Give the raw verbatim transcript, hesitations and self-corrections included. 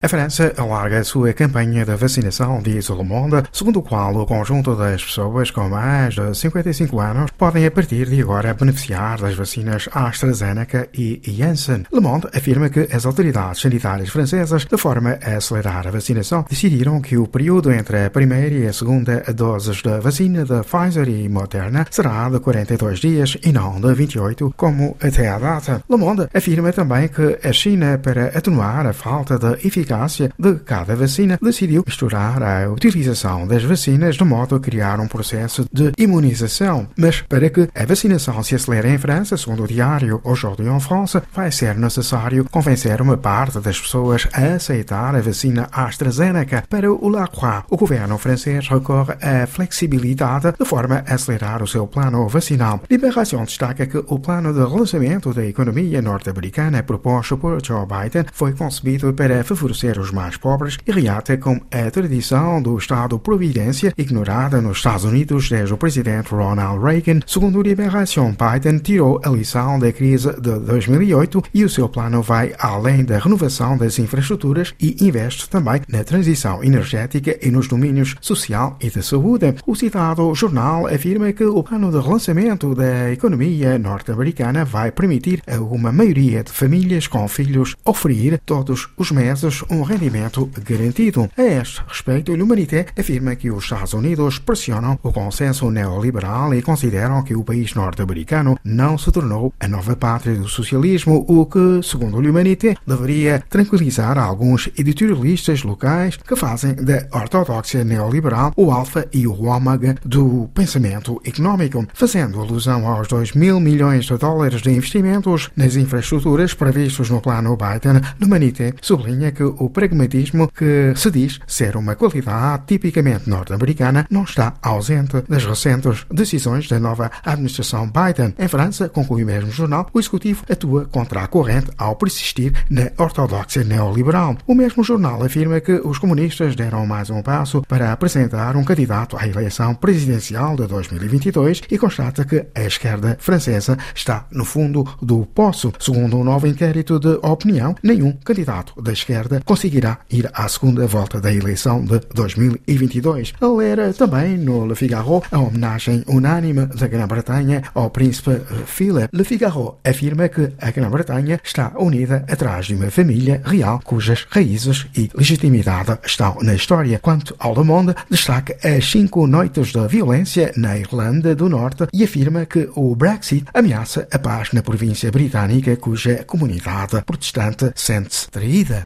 A França alarga a sua campanha de vacinação, diz o Le Monde, segundo o qual o conjunto das pessoas com mais de cinquenta e cinco anos podem a partir de agora beneficiar das vacinas AstraZeneca e Janssen. Le Monde afirma que as autoridades sanitárias francesas, de forma a acelerar a vacinação, decidiram que o período entre a primeira e a segunda doses da vacina da Pfizer e Moderna será de quarenta e dois dias e não de vinte e oito, como até à data. Le Monde afirma também que a China, para atenuar a falta de eficácia de cada vacina, decidiu misturar a utilização das vacinas de modo a criar um processo de imunização. Mas para que a vacinação se acelere em França, segundo o diário Aujourd'hui en France, vai ser necessário convencer uma parte das pessoas a aceitar a vacina AstraZeneca. Para o La Croix, o governo francês recorre à flexibilidade de forma a acelerar o seu plano vacinal. Libération destaca que o plano de relançamento da economia norte-americana proposto por Joe Biden foi concebido para favorecer ser os mais pobres e reata com a tradição do Estado Providência, ignorada nos Estados Unidos desde o presidente Ronald Reagan. Segundo a Libération, Biden tirou a lição da crise de dois mil e oito e o seu plano vai além da renovação das infraestruturas e investe também na transição energética e nos domínios social e de saúde. O citado jornal afirma que o plano de relançamento da economia norte-americana vai permitir a uma maioria de famílias com filhos oferir todos os meses um rendimento garantido. A este respeito, o Humanité afirma que os Estados Unidos pressionam o consenso neoliberal e consideram que o país norte-americano não se tornou a nova pátria do socialismo, o que, segundo o Humanité, deveria tranquilizar alguns editorialistas locais que fazem da ortodoxia neoliberal o alfa e o ômega do pensamento económico, fazendo alusão aos dois mil milhões de dólares de investimentos nas infraestruturas previstos no plano Biden. O Humanité sublinha que o pragmatismo, que se diz ser uma qualidade tipicamente norte-americana, não está ausente das recentes decisões da nova administração Biden. Em França, conclui o mesmo jornal, o executivo atua contra a corrente ao persistir na ortodoxia neoliberal. O mesmo jornal afirma que os comunistas deram mais um passo para apresentar um candidato à eleição presidencial de dois mil e vinte e dois e constata que a esquerda francesa está no fundo do poço. Segundo um novo inquérito de opinião, nenhum candidato da esquerda conseguirá ir à segunda volta da eleição de dois mil e vinte e dois. A ler também no Le Figaro a homenagem unânime da Grã-Bretanha ao príncipe Philip. Le Figaro afirma que a Grã-Bretanha está unida atrás de uma família real cujas raízes e legitimidade estão na história. Quanto ao Le Monde, destaca as cinco noites de violência na Irlanda do Norte e afirma que o Brexit ameaça a paz na província britânica, cuja comunidade protestante sente-se traída.